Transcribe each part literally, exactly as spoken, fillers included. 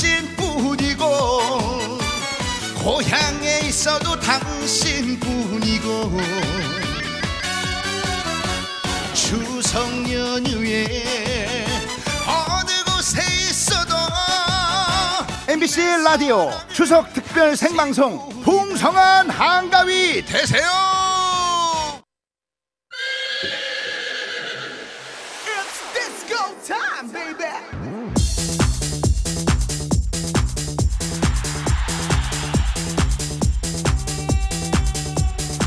당신뿐이고 고향에 있어도 당신뿐이고 추석 연휴에 어느 곳에 있어도 엠비씨 라디오 추석 특별 생방송 풍성한 한가위 되세요.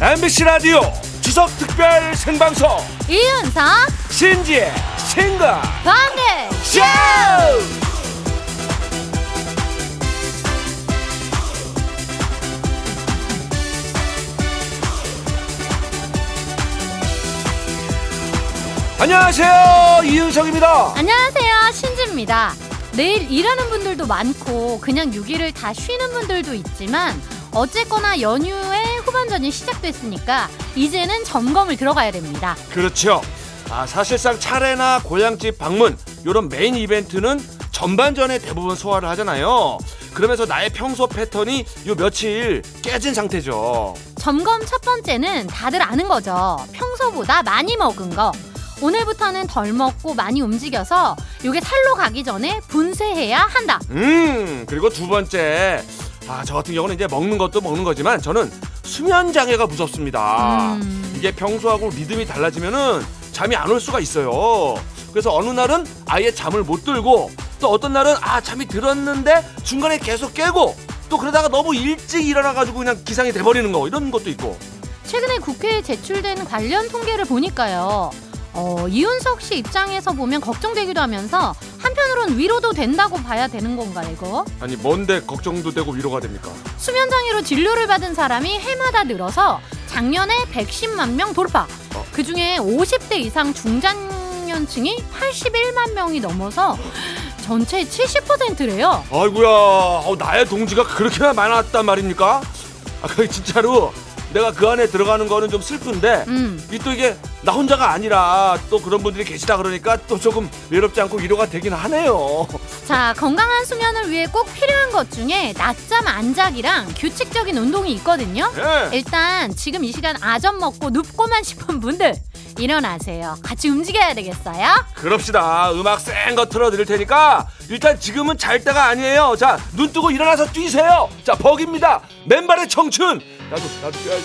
엠비씨 라디오 추석 특별 생방송 이윤석 신지의 싱글벙글쇼. 안녕하세요, 이윤석입니다. 안녕하세요, 신지입니다. 내일 일하는 분들도 많고 그냥 육일을 다 쉬는 분들도 있지만 어쨌거나 연휴에 후반전이 시작됐으니까 이제는 점검을 들어가야 됩니다. 그렇죠. 아, 사실상 차례나 고향집 방문 이런 메인 이벤트는 전반전에 대부분 소화를 하잖아요. 그러면서 나의 평소 패턴이 요 며칠 깨진 상태죠. 점검 첫 번째는 다들 아는 거죠. 평소보다 많이 먹은 거. 오늘부터는 덜 먹고 많이 움직여서 요게 살로 가기 전에 분쇄해야 한다. 음, 그리고 두 번째. 아, 저 같은 경우는 이제 먹는 것도 먹는 거지만 저는 수면 장애가 무섭습니다. 음. 이게 평소하고 리듬이 달라지면은 잠이 안 올 수가 있어요. 그래서 어느 날은 아예 잠을 못 들고 또 어떤 날은 아 잠이 들었는데 중간에 계속 깨고 또 그러다가 너무 일찍 일어나가지고 그냥 기상이 돼버리는 거 이런 것도 있고. 최근에 국회에 제출된 관련 통계를 보니까요. 어, 이윤석 씨 입장에서 보면 걱정되기도 하면서 한편으론 위로도 된다고 봐야 되는 건가 이거? 아니 뭔데 걱정도 되고 위로가 됩니까? 수면장애로 진료를 받은 사람이 해마다 늘어서 작년에 백십만 명 돌파. 어? 그중에 오십 대 이상 중장년층이 팔십일만 명이 넘어서 전체의 칠십 퍼센트래요. 아이고야, 어, 나의 동지가 그렇게나 많았단 말입니까? 아, 진짜로 내가 그 안에 들어가는 거는 좀 슬픈데 음. 이 또 이게 나 혼자가 아니라 또 그런 분들이 계시다 그러니까 또 조금 외롭지 않고 위로가 되긴 하네요. 자, 건강한 수면을 위해 꼭 필요한 것 중에 낮잠 안 자기랑 규칙적인 운동이 있거든요. 네. 일단 지금 이 시간 아점 먹고 눕고만 싶은 분들 일어나세요. 같이 움직여야 되겠어요? 그럽시다. 음악 센 거 틀어드릴 테니까 일단 지금은 잘 때가 아니에요. 자, 눈 뜨고 일어나서 뛰세요. 자, 버깁니다. 맨발의 청춘. 나도 나도 뛰어야지.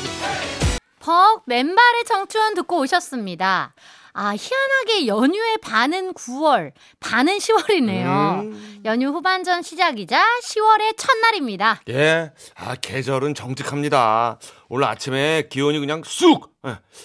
벅 맨발의 청춘 듣고 오셨습니다. 아, 희한하게 연휴의 반은 구월, 반은 시월이네요. 음. 연휴 후반전 시작이자 시월의 첫날입니다. 예, 아 계절은 정직합니다. 오늘 아침에 기온이 그냥 쑥!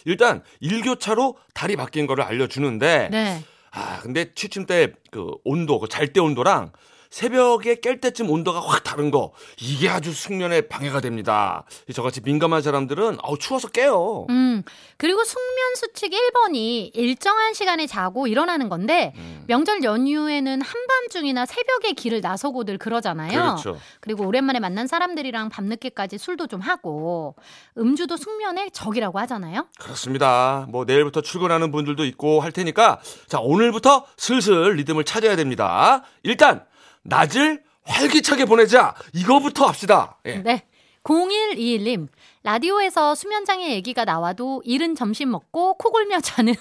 일단 일교차로 달이 바뀐 거를 알려주는데 네. 아 근데 취침때 그 온도, 그 잘 때 온도랑 새벽에 깰 때쯤 온도가 확 다른 거 이게 아주 숙면에 방해가 됩니다. 저같이 민감한 사람들은 아우 추워서 깨요. 음, 그리고 숙면 수칙 일 번이 일정한 시간에 자고 일어나는 건데 음. 명절 연휴에는 한밤중이나 새벽에 길을 나서고들 그러잖아요. 그렇죠. 그리고 오랜만에 만난 사람들이랑 밤늦게까지 술도 좀 하고 음주도 숙면의 적이라고 하잖아요. 그렇습니다. 뭐 내일부터 출근하는 분들도 있고 할 테니까 자 오늘부터 슬슬 리듬을 찾아야 됩니다. 일단 낮을 활기차게 보내자. 이거부터 합시다. 예. 네. 공일이일님. 라디오에서 수면장애 얘기가 나와도 이른 점심 먹고 코 골며 자는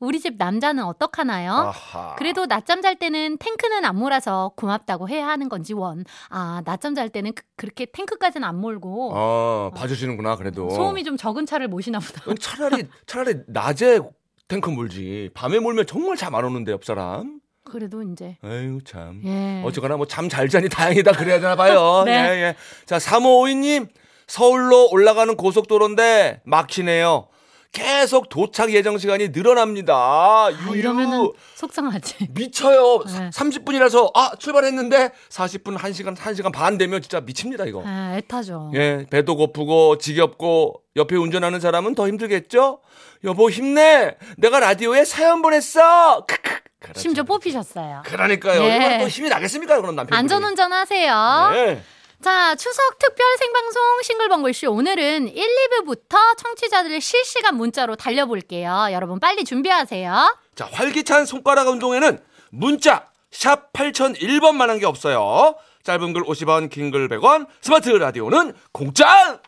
우리 집 남자는 어떡하나요? 아하. 그래도 낮잠 잘 때는 탱크는 안 몰아서 고맙다고 해야 하는 건지 원. 아, 낮잠 잘 때는 그, 그렇게 탱크까지는 안 몰고. 아, 봐주시는구나 그래도. 소음이 좀 적은 차를 모시나 보다. 차라리, 차라리 낮에 탱크 몰지. 밤에 몰면 정말 잠 안 오는데 옆사람. 그래도 이제 아유 참 예. 어쨌거나 뭐 잠 잘 자니 다행이다 그래야 되나 봐요. 네. 예, 예. 자 삼오오이님 서울로 올라가는 고속도로인데 막히네요. 계속 도착 예정 시간이 늘어납니다. 아, 이러면 속상하지. 미쳐요. 네. 삼십 분이라서 아 출발했는데 사십 분 한 시간 한 시간 반 되면 진짜 미칩니다 이거. 아, 애타죠. 예, 배도 고프고 지겹고 옆에 운전하는 사람은 더 힘들겠죠. 여보 힘내. 내가 라디오에 사연 보냈어. 크크. 그렇죠. 심지어 뽑히셨어요. 그러니까요. 네. 이번에 또 힘이 나겠습니까? 그럼 남편분이. 안전운전하세요. 네. 자, 추석 특별 생방송 싱글벙글쇼 오늘은 일, 이 부부터 청취자들의 실시간 문자로 달려볼게요. 여러분 빨리 준비하세요. 자, 활기찬 손가락 운동에는 문자 샵 팔공공일 번만 한 게 없어요. 짧은 글 오십 원, 긴 글 백 원, 스마트 라디오는 공짜!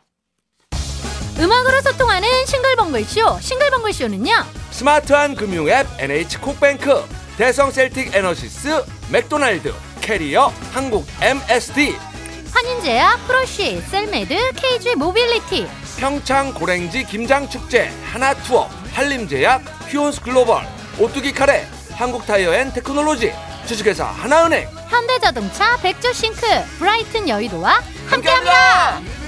음악으로 소통하는 싱글벙글쇼, 싱글벙글쇼는요. 스마트한 금융 앱 엔에이치콕뱅크, 대성 셀틱 에너시스, 맥도날드, 캐리어, 한국 엠에스디, 환인제약, 프로시, 셀메드, 케이지모빌리티, 평창고랭지 김장축제, 하나투어, 한림제약, 휴운스 글로벌, 오뚜기 카레, 한국타이어 앤 테크놀로지, 주식회사 하나은행, 현대자동차, 백조싱크, 브라이튼 여의도와 함께합니다. 함께합니다.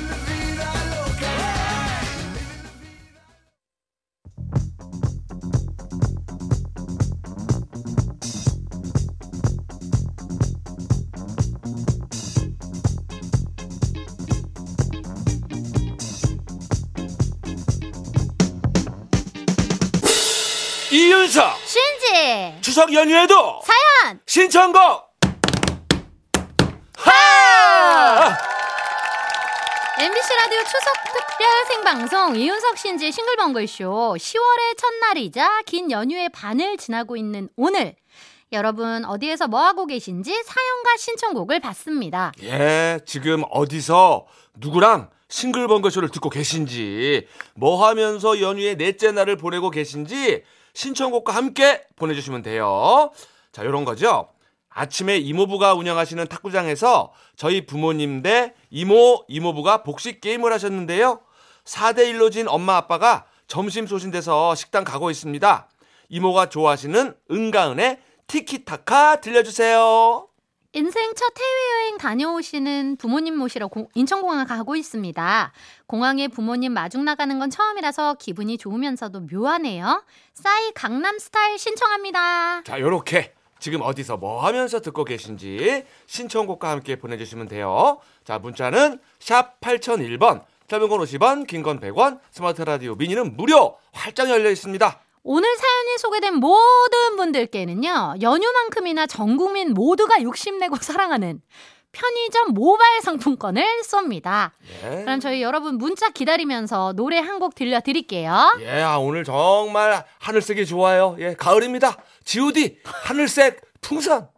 이윤석 신지 추석 연휴에도 사연 신청곡 하! 하! 엠비씨 라디오 추석 특별 생방송 이윤석 신지 싱글벙글쇼 시월의 첫날이자 긴 연휴의 반을 지나고 있는 오늘, 여러분 어디에서 뭐하고 계신지 사연과 신청곡을 받습니다. 예, 지금 어디서 누구랑 싱글벙글쇼를 듣고 계신지, 뭐하면서 연휴의 넷째 날을 보내고 계신지 신청곡과 함께 보내주시면 돼요. 자, 이런 거죠. 아침에 이모부가 운영하시는 탁구장에서 저희 부모님 대 이모, 이모부가 복식 게임을 하셨는데요. 사 대 일로 진 엄마, 아빠가 점심 소신돼서 식당 가고 있습니다. 이모가 좋아하시는 은가은의 티키타카 들려주세요. 인생 첫 해외여행 다녀오시는 부모님 모시러 공, 인천공항을 가고 있습니다. 공항에 부모님 마중 나가는 건 처음이라서 기분이 좋으면서도 묘하네요. 싸이 강남스타일 신청합니다. 자, 요렇게 지금 어디서 뭐 하면서 듣고 계신지 신청곡과 함께 보내주시면 돼요. 자, 문자는 샵 팔공공일 번, 짧은 건 오십 원, 긴 건 백 원, 스마트 라디오 미니는 무료, 활짝 열려 있습니다. 오늘 사연이 소개된 모든 분들께는요, 연휴만큼이나 전 국민 모두가 욕심내고 사랑하는 편의점 모바일 상품권을 쏩니다. 예. 그럼 저희 여러분 문자 기다리면서 노래 한 곡 들려드릴게요. 예, 오늘 정말 하늘색이 좋아요. 예, 가을입니다. 지오디 하늘색 풍선.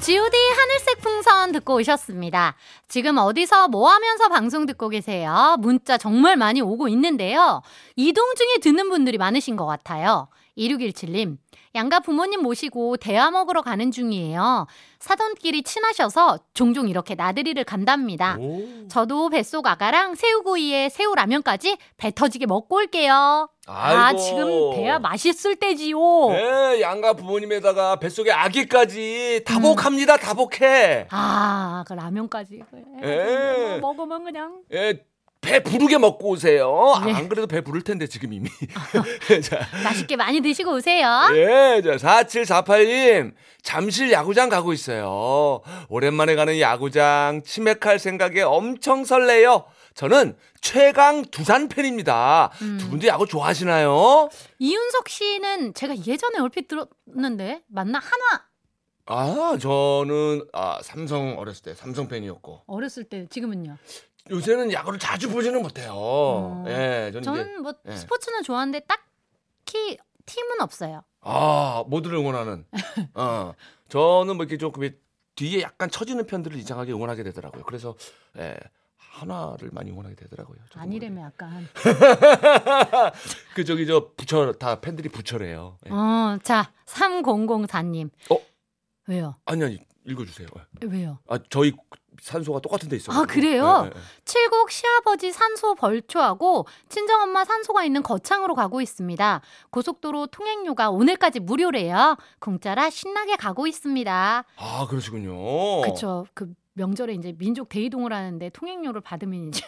지오디 하늘색 풍선 듣고 오셨습니다. 지금 어디서 뭐 하면서 방송 듣고 계세요? 문자 정말 많이 오고 있는데요. 이동 중에 듣는 분들이 많으신 것 같아요. 이육일칠 님, 양가 부모님 모시고 대화 먹으러 가는 중이에요. 사돈끼리 친하셔서 종종 이렇게 나들이를 간답니다. 오. 저도 뱃속 아가랑 새우구이에 새우라면까지 배 터지게 먹고 올게요. 아이고. 아, 지금 대야 맛있을 때지요. 네, 양가 부모님에다가 뱃속에 아기까지 다복합니다. 음. 다복해. 아, 그 라면까지. 에, 먹으면 그냥. 에. 배 부르게 먹고 오세요. 네. 안 그래도 배 부를 텐데 지금 이미. 자, 맛있게 많이 드시고 오세요. 예, 자, 사칠사팔 님, 잠실 야구장 가고 있어요. 오랜만에 가는 야구장, 치맥할 생각에 엄청 설레요. 저는 최강 두산 팬입니다. 음. 두 분도 야구 좋아하시나요? 이윤석 씨는 제가 예전에 얼핏 들었는데 맞나? 한화. 아, 저는 아 삼성 어렸을 때 삼성 팬이었고. 어렸을 때, 지금은요? 요새는 야구를 자주 보지는 못해요. 어. 예, 저는, 저는 이제, 뭐 예. 스포츠는 좋아하는데 딱히 팀은 없어요. 아, 모두를 응원하는. 어, 저는 뭐 이렇게 조금 뒤에 약간 처지는 편들을 이상하게 응원하게 되더라고요. 그래서 예, 하나를 많이 응원하게 되더라고요. 아니래면 약간 그 저기 저 부처 다 팬들이 부처래요. 예. 어, 자, 삼공공사 님. 어? 왜요? 아니 아니 읽어주세요. 왜요? 아, 저희 산소가 똑같은 데 있어요. 아, 그래요? 네, 네, 네. 칠곡 시아버지 산소 벌초하고 친정엄마 산소가 있는 거창으로 가고 있습니다. 고속도로 통행료가 오늘까지 무료래요. 공짜라 신나게 가고 있습니다. 아, 그러시군요. 그렇죠. 그 명절에 이제 민족 대이동을 하는데 통행료를 받으면 이제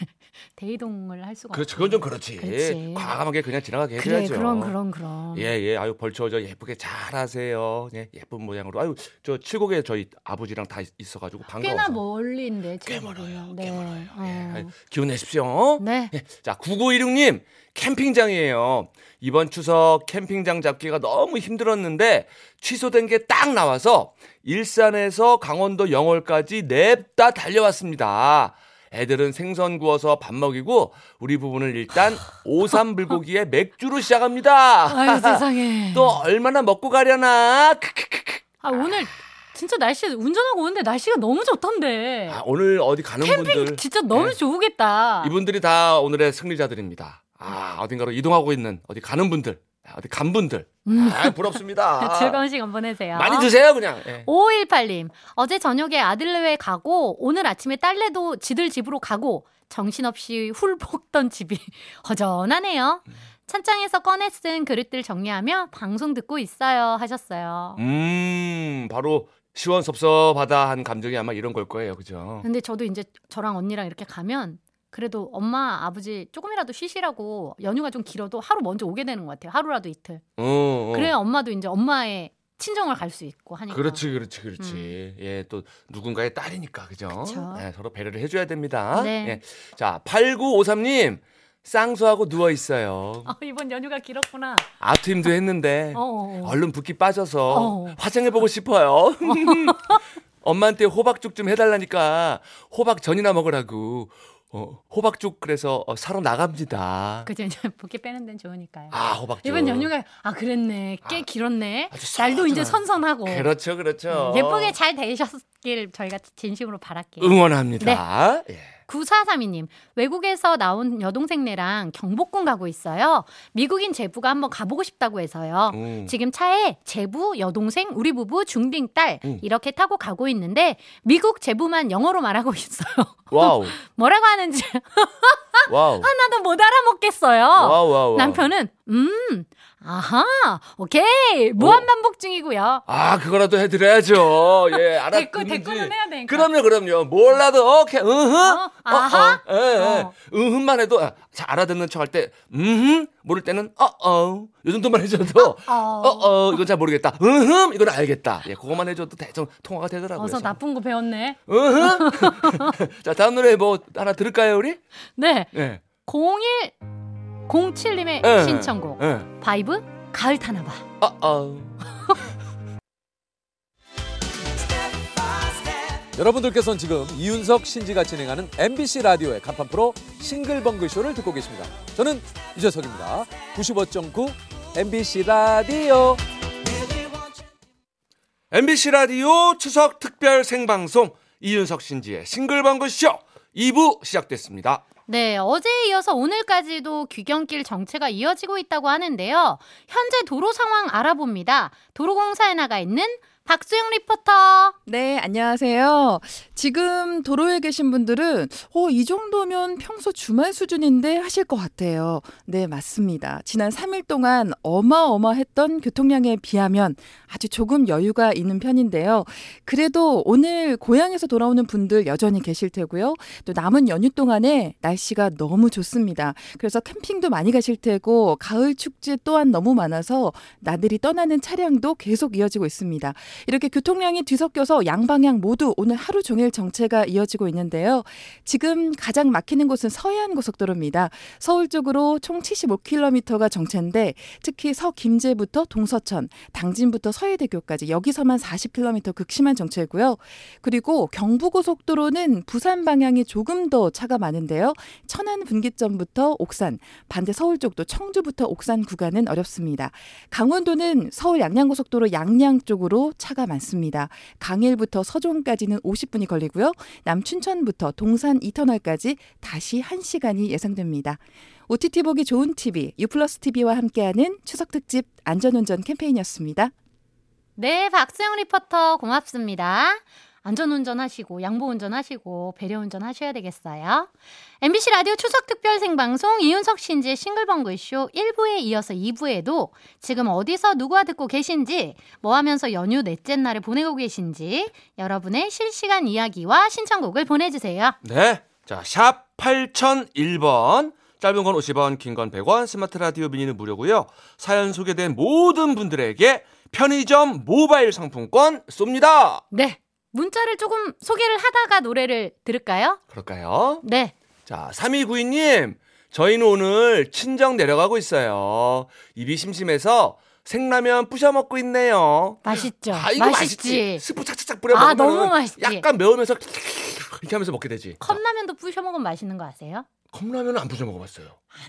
대이동을 할 수가 없어요. 그렇죠. 그건 좀 그렇지. 그렇지. 과감하게 그냥 지나가게 그래, 해줘야죠. 그럼 그럼 그럼. 예예. 예. 아유, 벌초 저 예쁘게 잘하세요. 예, 예쁜 모양으로. 아유, 저 칠곡에 저희 아버지랑 다 있어가지고 반가워서. 꽤나 멀리인데. 꽤 멀어요. 네. 꽤 멀어요. 어. 예. 기운 내십시오. 네. 예. 자, 구구일육 님, 캠핑장이에요. 이번 추석 캠핑장 잡기가 너무 힘들었는데 취소된 게 딱 나와서 일산에서 강원도 영월까지 냅다 달려왔습니다. 애들은 생선 구워서 밥 먹이고 우리 부부는 일단 오삼불고기에 맥주로 시작합니다. 아유, 세상에. 또 얼마나 먹고 가려나. 아, 오늘 진짜 날씨 운전하고 오는데 날씨가 너무 좋던데. 아, 오늘 어디 가는 캠핑 분들 캠핑 진짜 너무 네. 좋으겠다. 이분들이 다 오늘의 승리자들입니다. 아, 어딘가로 이동하고 있는 어디 가는 분들, 어디 간 분들. 음. 아, 부럽습니다. 즐거운 시간 보내세요. 많이 드세요, 그냥. 네. 오오일팔 님, 어제 저녁에 아들네외 가고 오늘 아침에 딸네도 지들 집으로 가고 정신없이 훌복던 집이 허전하네요. 음. 찬장에서 꺼내 쓴 그릇들 정리하며 방송 듣고 있어요 하셨어요. 음, 바로 시원섭섭하다 한 감정이 아마 이런 걸 거예요. 그죠? 근데 저도 이제 저랑 언니랑 이렇게 가면 그래도 엄마, 아버지 조금이라도 쉬시라고 연휴가 좀 길어도 하루 먼저 오게 되는 것 같아요. 하루라도 이틀. 어, 어. 그래야 엄마도 이제 엄마의 친정을 갈 수 있고 하니까. 그렇지, 그렇지, 그렇지. 음. 예, 또 누군가의 딸이니까, 그죠? 네, 서로 배려를 해줘야 됩니다. 네. 예. 자, 팔구오삼 님. 쌍수하고 누워있어요. 아, 이번 연휴가 길었구나. 아트임도 했는데 어어. 얼른 붓기 빠져서 어어. 화장해보고 싶어요. 엄마한테 호박죽 좀 해달라니까 호박 전이나 먹으라고. 어, 호박죽 그래서 어, 사러 나갑니다. 그죠. 이제 붓기 빼는 데는 좋으니까요. 아, 호박죽. 이번 연휴가 아 그랬네. 꽤 아, 길었네. 날도 이제 선선하고. 그렇죠. 그렇죠. 음, 예쁘게 잘 되셨길 저희가 진심으로 바랄게요. 응원합니다. 네. 예. 구사삼이 님, 외국에서 나온 여동생네랑 경복궁 가고 있어요. 미국인 제부가 한번 가보고 싶다고 해서요. 음. 지금 차에 제부, 여동생, 우리 부부, 중딩, 딸 음. 이렇게 타고 가고 있는데 미국 제부만 영어로 말하고 있어요. 와우. 뭐라고 하는지 와우. 하나도 못 알아먹겠어요. 와우, 와우, 남편은 음, 아하, 오케이, 무한반복 중이고요. 아, 그거라도 해드려야죠. 예, 알았든지. 댓글은 해야 되니까. 그럼요, 그럼요. 몰라도 오케이, 으흠, 아하, 예, 예, 으흠만 해도 잘 알아듣는 척할 때, 음, 모를 때는 어어, 요 정도만 해줘도 어어, 이건 잘 모르겠다. 으흠, 이건 알겠다. 예, 그거만 해줘도 대충 통화가 되더라고요. 어서 나쁜 거 배웠네. 으흠. 자, 다음 노래 뭐 하나 들을까요, 우리? 네. 네. 공일공칠 님의 네, 신청곡 네. 바이브 가을 타나봐. 어어. 여러분들께서는 지금 이윤석, 신지가 진행하는 엠비씨 라디오의 간판 프로 싱글벙글쇼를 듣고 계십니다. 저는 이재석입니다. 구십오 점 구 엠비씨 라디오. 엠비씨 라디오 추석 특별 생방송 이윤석, 신지의 싱글벙글쇼 이 부 시작됐습니다. 네, 어제에 이어서 오늘까지도 귀경길 정체가 이어지고 있다고 하는데요. 현재 도로 상황 알아봅니다. 도로공사에 나가 있는 박수영 리포터. 네, 안녕하세요. 지금 도로에 계신 분들은 어, 이 정도면 평소 주말 수준인데 하실 것 같아요. 네, 맞습니다. 지난 삼 일 동안 어마어마했던 교통량에 비하면 아주 조금 여유가 있는 편인데요. 그래도 오늘 고향에서 돌아오는 분들 여전히 계실 테고요. 또 남은 연휴 동안에 날씨가 너무 좋습니다. 그래서 캠핑도 많이 가실 테고 가을 축제 또한 너무 많아서 나들이 떠나는 차량도 계속 이어지고 있습니다. 이렇게 교통량이 뒤섞여서 양방향 모두 오늘 하루 종일 정체가 이어지고 있는데요. 지금 가장 막히는 곳은 서해안 고속도로입니다. 서울 쪽으로 총 칠십오 킬로미터가 정체인데 특히 서김제부터 동서천, 당진부터 서해대교까지 여기서만 사십 킬로미터 극심한 정체고요. 그리고 경부고속도로는 부산 방향이 조금 더 차가 많은데요. 천안 분기점부터 옥산, 반대 서울 쪽도 청주부터 옥산 구간은 어렵습니다. 강원도는 서울 양양고속도로 양양 쪽으로 차가 많습니다. 강일부터 서종까지는 오십 분이 걸리고요. 남춘천부터 동산 이터널까지 다시 한 시간이 예상됩니다. 오티티 보기 좋은 티비, 유플러스 티비와 함께하는 추석특집 안전운전 캠페인이었습니다. 네, 박수영 리포터 고맙습니다. 안전운전 하시고 양보운전 하시고 배려운전 하셔야 되겠어요. 엠비씨 라디오 추석특별 생방송 이윤석, 신지의 싱글벙글쇼 일 부에 이어서 이 부에도 지금 어디서 누구와 듣고 계신지, 뭐하면서 연휴 넷째 날을 보내고 계신지 여러분의 실시간 이야기와 신청곡을 보내주세요. 네, 자, 샵 팔공공일 번, 짧은 건 오십 원, 긴 건 백 원, 스마트 라디오 미니는 무료고요. 사연 소개된 모든 분들에게 편의점 모바일 상품권 쏩니다. 네. 문자를 조금 소개를 하다가 노래를 들을까요? 그럴까요? 네. 자, 삼이구이 님, 저희는 오늘 친정 내려가고 있어요. 입이 심심해서 생라면 부셔 먹고 있네요. 맛있죠? 아, 이거 맛있지. 맛있지. 스프 착착착 뿌려 먹으면 아, 너무 맛있지. 약간 매우면서 이렇게 하면서 먹게 되지. 컵라면도 부셔 먹으면 맛있는 거 아세요? 컵라면은 안 부셔 먹어봤어요.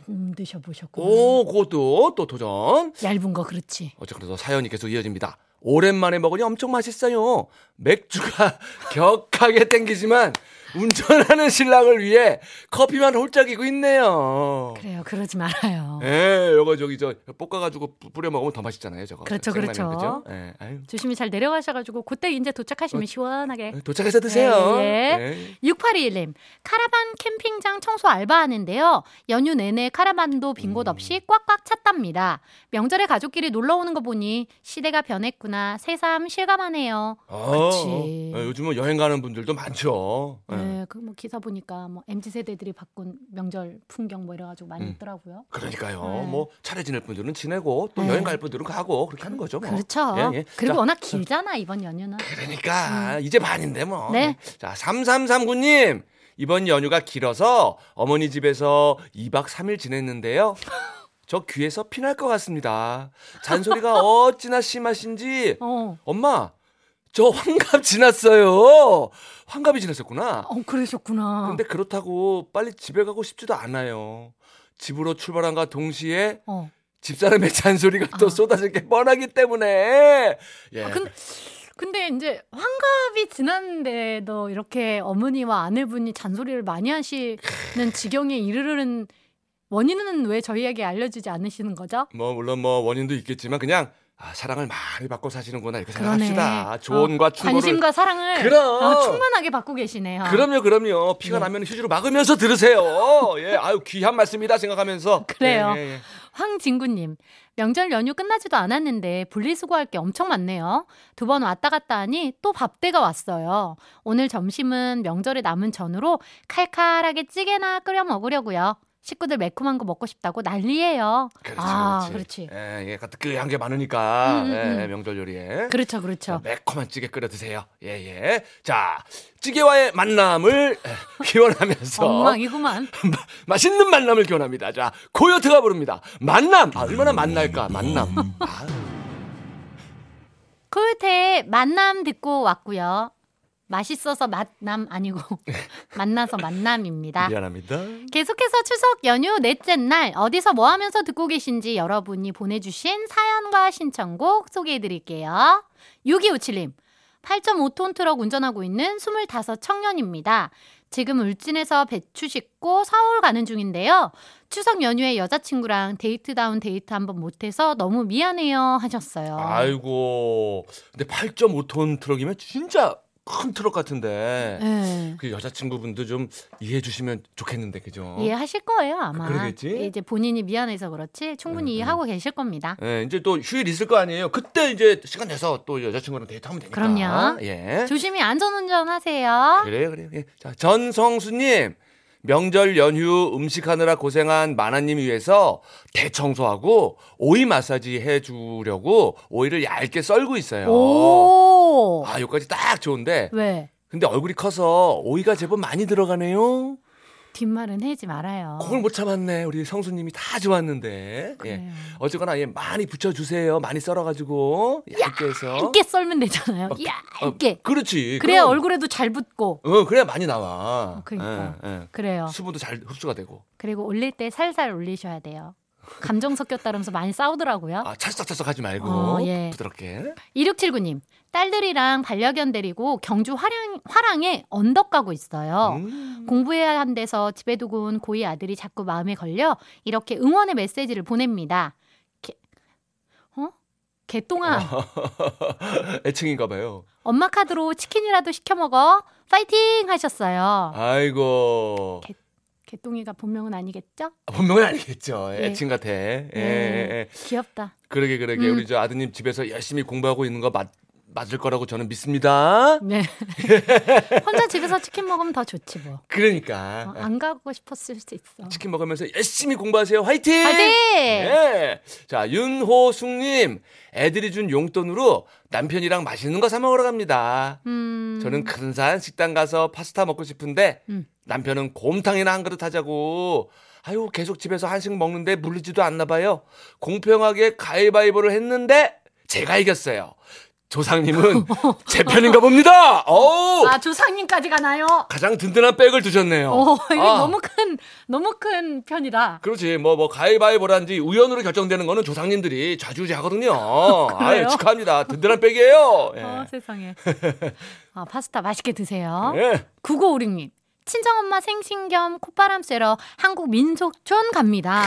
안 드셔보셨구나. 오, 그것도 또 도전. 얇은 거 그렇지. 어쨌든 사연이 계속 이어집니다. 오랜만에 먹으니 엄청 맛있어요. 맥주가 격하게 땡기지만 운전하는 신랑을 위해 커피만 홀짝이고 있네요. 그래요. 그러지 말아요. 예, 요거 저기 저 볶아가지고 뿌려 먹으면 더 맛있잖아요. 저거. 그렇죠. 생라면, 그렇죠. 예, 아유. 조심히 잘 내려가셔가지고 그때 이제 도착하시면 어, 시원하게. 도착해서 드세요. 예, 예. 육팔이일 님. 카라반 캠핑장 청소 알바하는데요. 연휴 내내 카라반도 빈 곳 없이 음. 꽉꽉 찼답니다. 명절에 가족끼리 놀러오는 거 보니 시대가 변했구나. 새삼 실감하네요. 아, 그렇지. 아, 요즘은 여행 가는 분들도 많죠. 네, 그 뭐 기사 보니까 뭐 엠지 세대들이 바꾼 명절 풍경 뭐 이래가지고 많이 음. 있더라고요. 그러니까요. 네. 뭐 차례 지낼 분들은 지내고 또 네. 여행 갈 분들은 가고 그렇게 하는 거죠. 뭐. 그렇죠. 예, 예. 그리고 자, 워낙 길잖아 이번 연휴는. 그러니까 음. 이제 반인데 뭐. 네. 자, 삼삼삼구 님 이번 연휴가 길어서 어머니 집에서 이박 삼일 지냈는데요. 저 귀에서 피날 것 같습니다. 잔소리가 어찌나 심하신지. 어. 엄마. 저 환갑 지났어요. 환갑이 지났었구나. 어, 그러셨구나. 근데 그렇다고 빨리 집에 가고 싶지도 않아요. 집으로 출발한과 동시에 어. 집사람의 잔소리가 아. 또 쏟아질 게 뻔하기 때문에. 예. 아, 근데, 근데 이제 환갑이 지났는데도 이렇게 어머니와 아내분이 잔소리를 많이 하시는 지경에 이르르는 원인은 왜 저희에게 알려주지 않으시는 거죠? 뭐 물론 뭐 원인도 있겠지만 그냥 아, 사랑을 많이 받고 사시는구나 이렇게 그러네. 생각합시다. 조언과 충고를 어, 관심과 사랑을 그럼. 아, 충만하게 받고 계시네요. 그럼요, 그럼요. 피가 네. 나면 휴지로 막으면서 들으세요. 예, 아유 귀한 말씀이다 생각하면서. 그래요. 예, 예, 예. 황진구님 명절 연휴 끝나지도 않았는데 분리수거할 게 엄청 많네요. 두 번 왔다 갔다 하니 또 밥대가 왔어요. 오늘 점심은 명절에 남은 전으로 칼칼하게 찌개나 끓여 먹으려고요. 식구들 매콤한 거 먹고 싶다고 난리예요. 그렇지, 아, 그렇지. 예, 예, 뜨끈한 게 많으니까 음, 음, 예, 명절 요리에. 그렇죠, 그렇죠. 매콤한 찌개 끓여 드세요. 예, 예. 자, 찌개와의 만남을 기원하면서. 엉망이구만. 맛있는 만남을 기원합니다. 자, 코요트가 부릅니다. 만남. 아, 얼마나 만날까? 만남. 아. 코요트의 만남 듣고 왔고요. 맛있어서 만남 아니고 만나서 만남입니다. 미안합니다. 계속해서 추석 연휴 넷째 날 어디서 뭐 하면서 듣고 계신지 여러분이 보내주신 사연과 신청곡 소개해드릴게요. 육이오칠 님 팔점오 톤 트럭 운전하고 있는 스물다섯 청년입니다. 지금 울진에서 배추 싣고 서울 가는 중인데요. 추석 연휴에 여자친구랑 데이트다운 데이트 한번 못해서 너무 미안해요 하셨어요. 아이고 근데 팔점오 톤 트럭이면 진짜 큰 트럭 같은데 네. 그 여자친구분도 좀 이해해 주시면 좋겠는데 그죠? 이해하실 거예요 아마. 그러겠지? 이제 본인이 미안해서 그렇지 충분히 음, 이해하고 음. 계실 겁니다. 네, 이제 또 휴일 있을 거 아니에요. 그때 이제 시간 내서 또 여자친구랑 데이트하면 되니까. 그럼요. 예. 조심히 안전운전 하세요. 그래요 그래요. 예. 자, 전성수님 명절 연휴 음식하느라 고생한 마나님 위해서 대청소하고 오이 마사지 해주려고 오이를 얇게 썰고 있어요. 오. 아, 여기까지 딱 좋은데. 왜? 근데 얼굴이 커서 오이가 제법 많이 들어가네요. 뒷말은 해지 말아요. 그걸 못 참았네. 우리 성수님이 다 좋았는데. 그래요. 예. 어쨌거나 예, 많이 붙여주세요. 많이 썰어가지고 얇게 해서. 얇게 썰면 되잖아요. 어, 얇게. 어, 그렇지. 그래야 그럼. 얼굴에도 잘 붙고. 어, 그래야 많이 나와. 어, 그러니까. 예, 예. 그래요. 수분도 잘 흡수가 되고. 그리고 올릴 때 살살 올리셔야 돼요. 감정 섞였다면서 많이 싸우더라고요. 아, 찰싹찰싹 하지 말고 어, 예. 부드럽게. 이육칠구 님 딸들이랑 반려견 데리고 경주 화랑, 화랑에 언덕 가고 있어요. 음. 공부해야 한대서 집에 두고 온 고이 아들이 자꾸 마음에 걸려 이렇게 응원의 메시지를 보냅니다. 개, 어? 개똥아. 애칭인가 봐요. 엄마 카드로 치킨이라도 시켜 먹어. 파이팅 하셨어요. 아이고. 개, 개똥이가 본명은 아니겠죠? 아, 본명은 아니겠죠. 예. 애칭 같아. 예. 예. 귀엽다. 그러게 그러게. 음. 우리 저 아드님 집에서 열심히 공부하고 있는 거 맞 맞을 거라고 저는 믿습니다. 네. 혼자 집에서 치킨 먹으면 더 좋지 뭐. 그러니까. 어, 안 가고 싶었을 수 있어. 치킨 먹으면서 열심히 공부하세요. 화이팅! 화이팅! 네. 자, 윤호숙님. 애들이 준 용돈으로 남편이랑 맛있는 거 사 먹으러 갑니다. 음... 저는 근사한 식당 가서 파스타 먹고 싶은데 음. 남편은 곰탕이나 한 그릇 하자고. 아유, 계속 집에서 한식 먹는데 물리지도 않나 봐요. 공평하게 가위바위보를 했는데 제가 이겼어요. 조상님은 제 편인가 봅니다. 오! 아, 조상님까지 가나요? 가장 든든한 백을 두셨네요. 오, 이게 아. 너무 큰 너무 큰 편이다. 그렇지. 뭐뭐 뭐 가위바위보란지 우연으로 결정되는 거는 조상님들이 좌지우지하거든요. 아유, 축하합니다. 든든한 백이에요. 예. 어, 세상에. 아, 파스타 맛있게 드세요. 예. 구구오육님. 친정엄마 생신 겸 콧바람 쐬러 한국 민속촌 갑니다.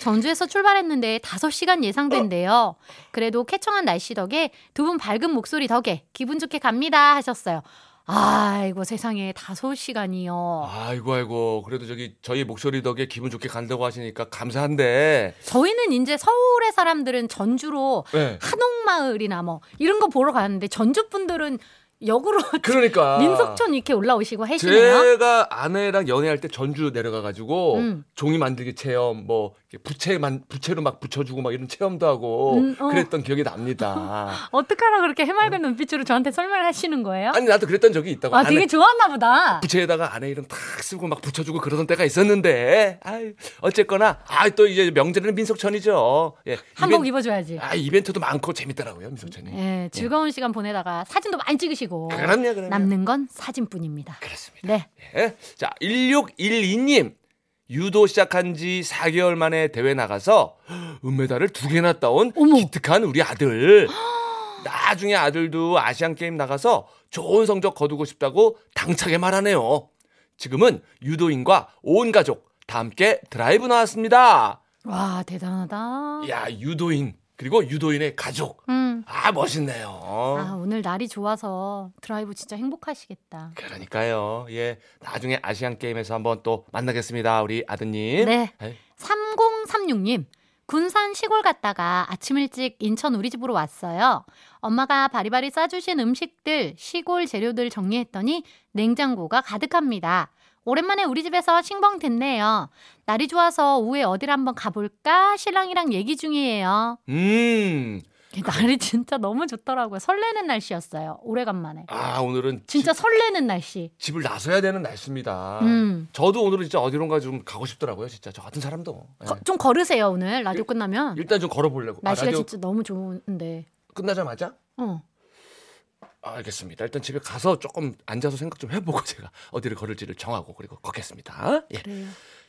전주에서 출발했는데 다섯 시간 예상된대요. 그래도 쾌청한 날씨 덕에 두 분 밝은 목소리 덕에 기분 좋게 갑니다 하셨어요. 아이고 세상에 다섯 시간이요. 아이고 아이고 그래도 저기 저희 목소리 덕에 기분 좋게 간다고 하시니까 감사한데 저희는 이제 서울의 사람들은 전주로 네. 한옥마을이나 뭐 이런 거 보러 가는데 전주 분들은 역으로 그러니까 민속촌 이렇게 올라오시고 해시네요. 제가 아내랑 연애할 때 전주 내려가가지고 음. 종이 만들기 체험, 뭐 부채만 부채로 막 붙여주고 막 이런 체험도 하고 음, 어. 그랬던 기억이 납니다. 어떡하라 그렇게 해맑은 눈빛으로 저한테 설명하시는 거예요? 아니 나도 그랬던 적이 있다고. 아 아내, 되게 좋았나 보다. 부채에다가 아내 이름 탁 쓰고 막 붙여주고 그러던 때가 있었는데, 아이, 어쨌거나 아 또 이제 명절에는 민속촌이죠. 예, 한복 이벤, 입어줘야지. 아 이벤트도 많고 재밌더라고요 민속촌이. 예, 즐거운 예. 시간 보내다가 사진도 많이 찍으시고. 그럼요, 그럼요. 남는 건 사진뿐입니다. 그렇습니다. 네. 예. 자, 일육일이님. 유도 시작한 지 사 개월 만에 대회 나가서 은메달을 두 개나 따온 어머. 기특한 우리 아들. 나중에 아들도 아시안게임 나가서 좋은 성적 거두고 싶다고 당차게 말하네요. 지금은 유도인과 온 가족 다 함께 드라이브 나왔습니다. 와, 대단하다. 야, 유도인. 그리고 유도인의 가족. 음. 아, 멋있네요. 아, 오늘 날이 좋아서 드라이브 진짜 행복하시겠다. 그러니까요. 예. 나중에 아시안게임에서 한번 또 만나겠습니다. 우리 아드님. 네. 에이. 삼공삼육님. 군산 시골 갔다가 아침 일찍 인천 우리 집으로 왔어요. 엄마가 바리바리 싸주신 음식들, 시골 재료들 정리했더니 냉장고가 가득합니다. 오랜만에 우리 집에서 싱벙 듣네요. 날이 좋아서 오후에 어디를 한번 가볼까? 신랑이랑 얘기 중이에요. 음. 날이 진짜 너무 좋더라고요. 설레는 날씨였어요. 오래간만에. 아, 오늘은. 진짜 집, 설레는 날씨. 집을 나서야 되는 날씨입니다. 음. 저도 오늘은 진짜 어디론가 좀 가고 싶더라고요. 진짜. 저 같은 사람도. 거, 좀 걸으세요, 오늘. 라디오 일, 끝나면. 일단 좀 걸어보려고. 날씨가 아, 라디오... 진짜 너무 좋은데. 끝나자마자? 어. 알겠습니다. 일단 집에 가서 조금 앉아서 생각 좀 해보고 제가 어디를 걸을지를 정하고 그리고 걷겠습니다. 예. 그래요.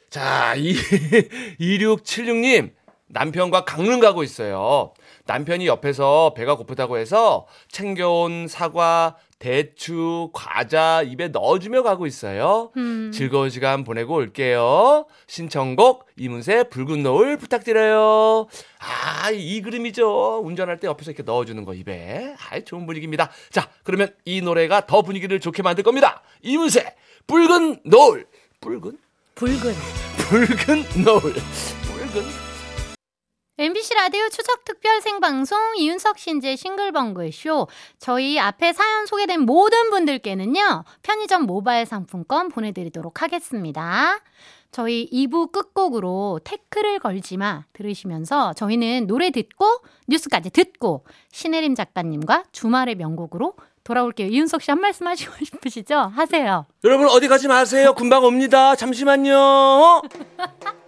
자, 이, 이육칠육님 남편과 강릉 가고 있어요. 남편이 옆에서 배가 고프다고 해서 챙겨온 사과, 대추, 과자 입에 넣어주며 가고 있어요. 음. 즐거운 시간 보내고 올게요. 신청곡 이문세 붉은 노을 부탁드려요. 아, 이 그림이죠. 운전할 때 옆에서 이렇게 넣어주는 거 입에. 아, 좋은 분위기입니다. 자, 그러면 이 노래가 더 분위기를 좋게 만들 겁니다. 이문세 붉은 노을. 붉은? 붉은. 붉은 노을. 붉은. 엠비씨 라디오 추석특별 생방송 이윤석 신지의 싱글벙글쇼. 저희 앞에 사연 소개된 모든 분들께는요 편의점 모바일 상품권 보내드리도록 하겠습니다. 저희 이 부 끝곡으로 태클을 걸지마 들으시면서 저희는 노래 듣고 뉴스까지 듣고 신혜림 작가님과 주말의 명곡으로 돌아올게요. 이윤석 씨 한 말씀 하시고 싶으시죠? 하세요. 여러분 어디 가지 마세요. 금방 옵니다. 잠시만요.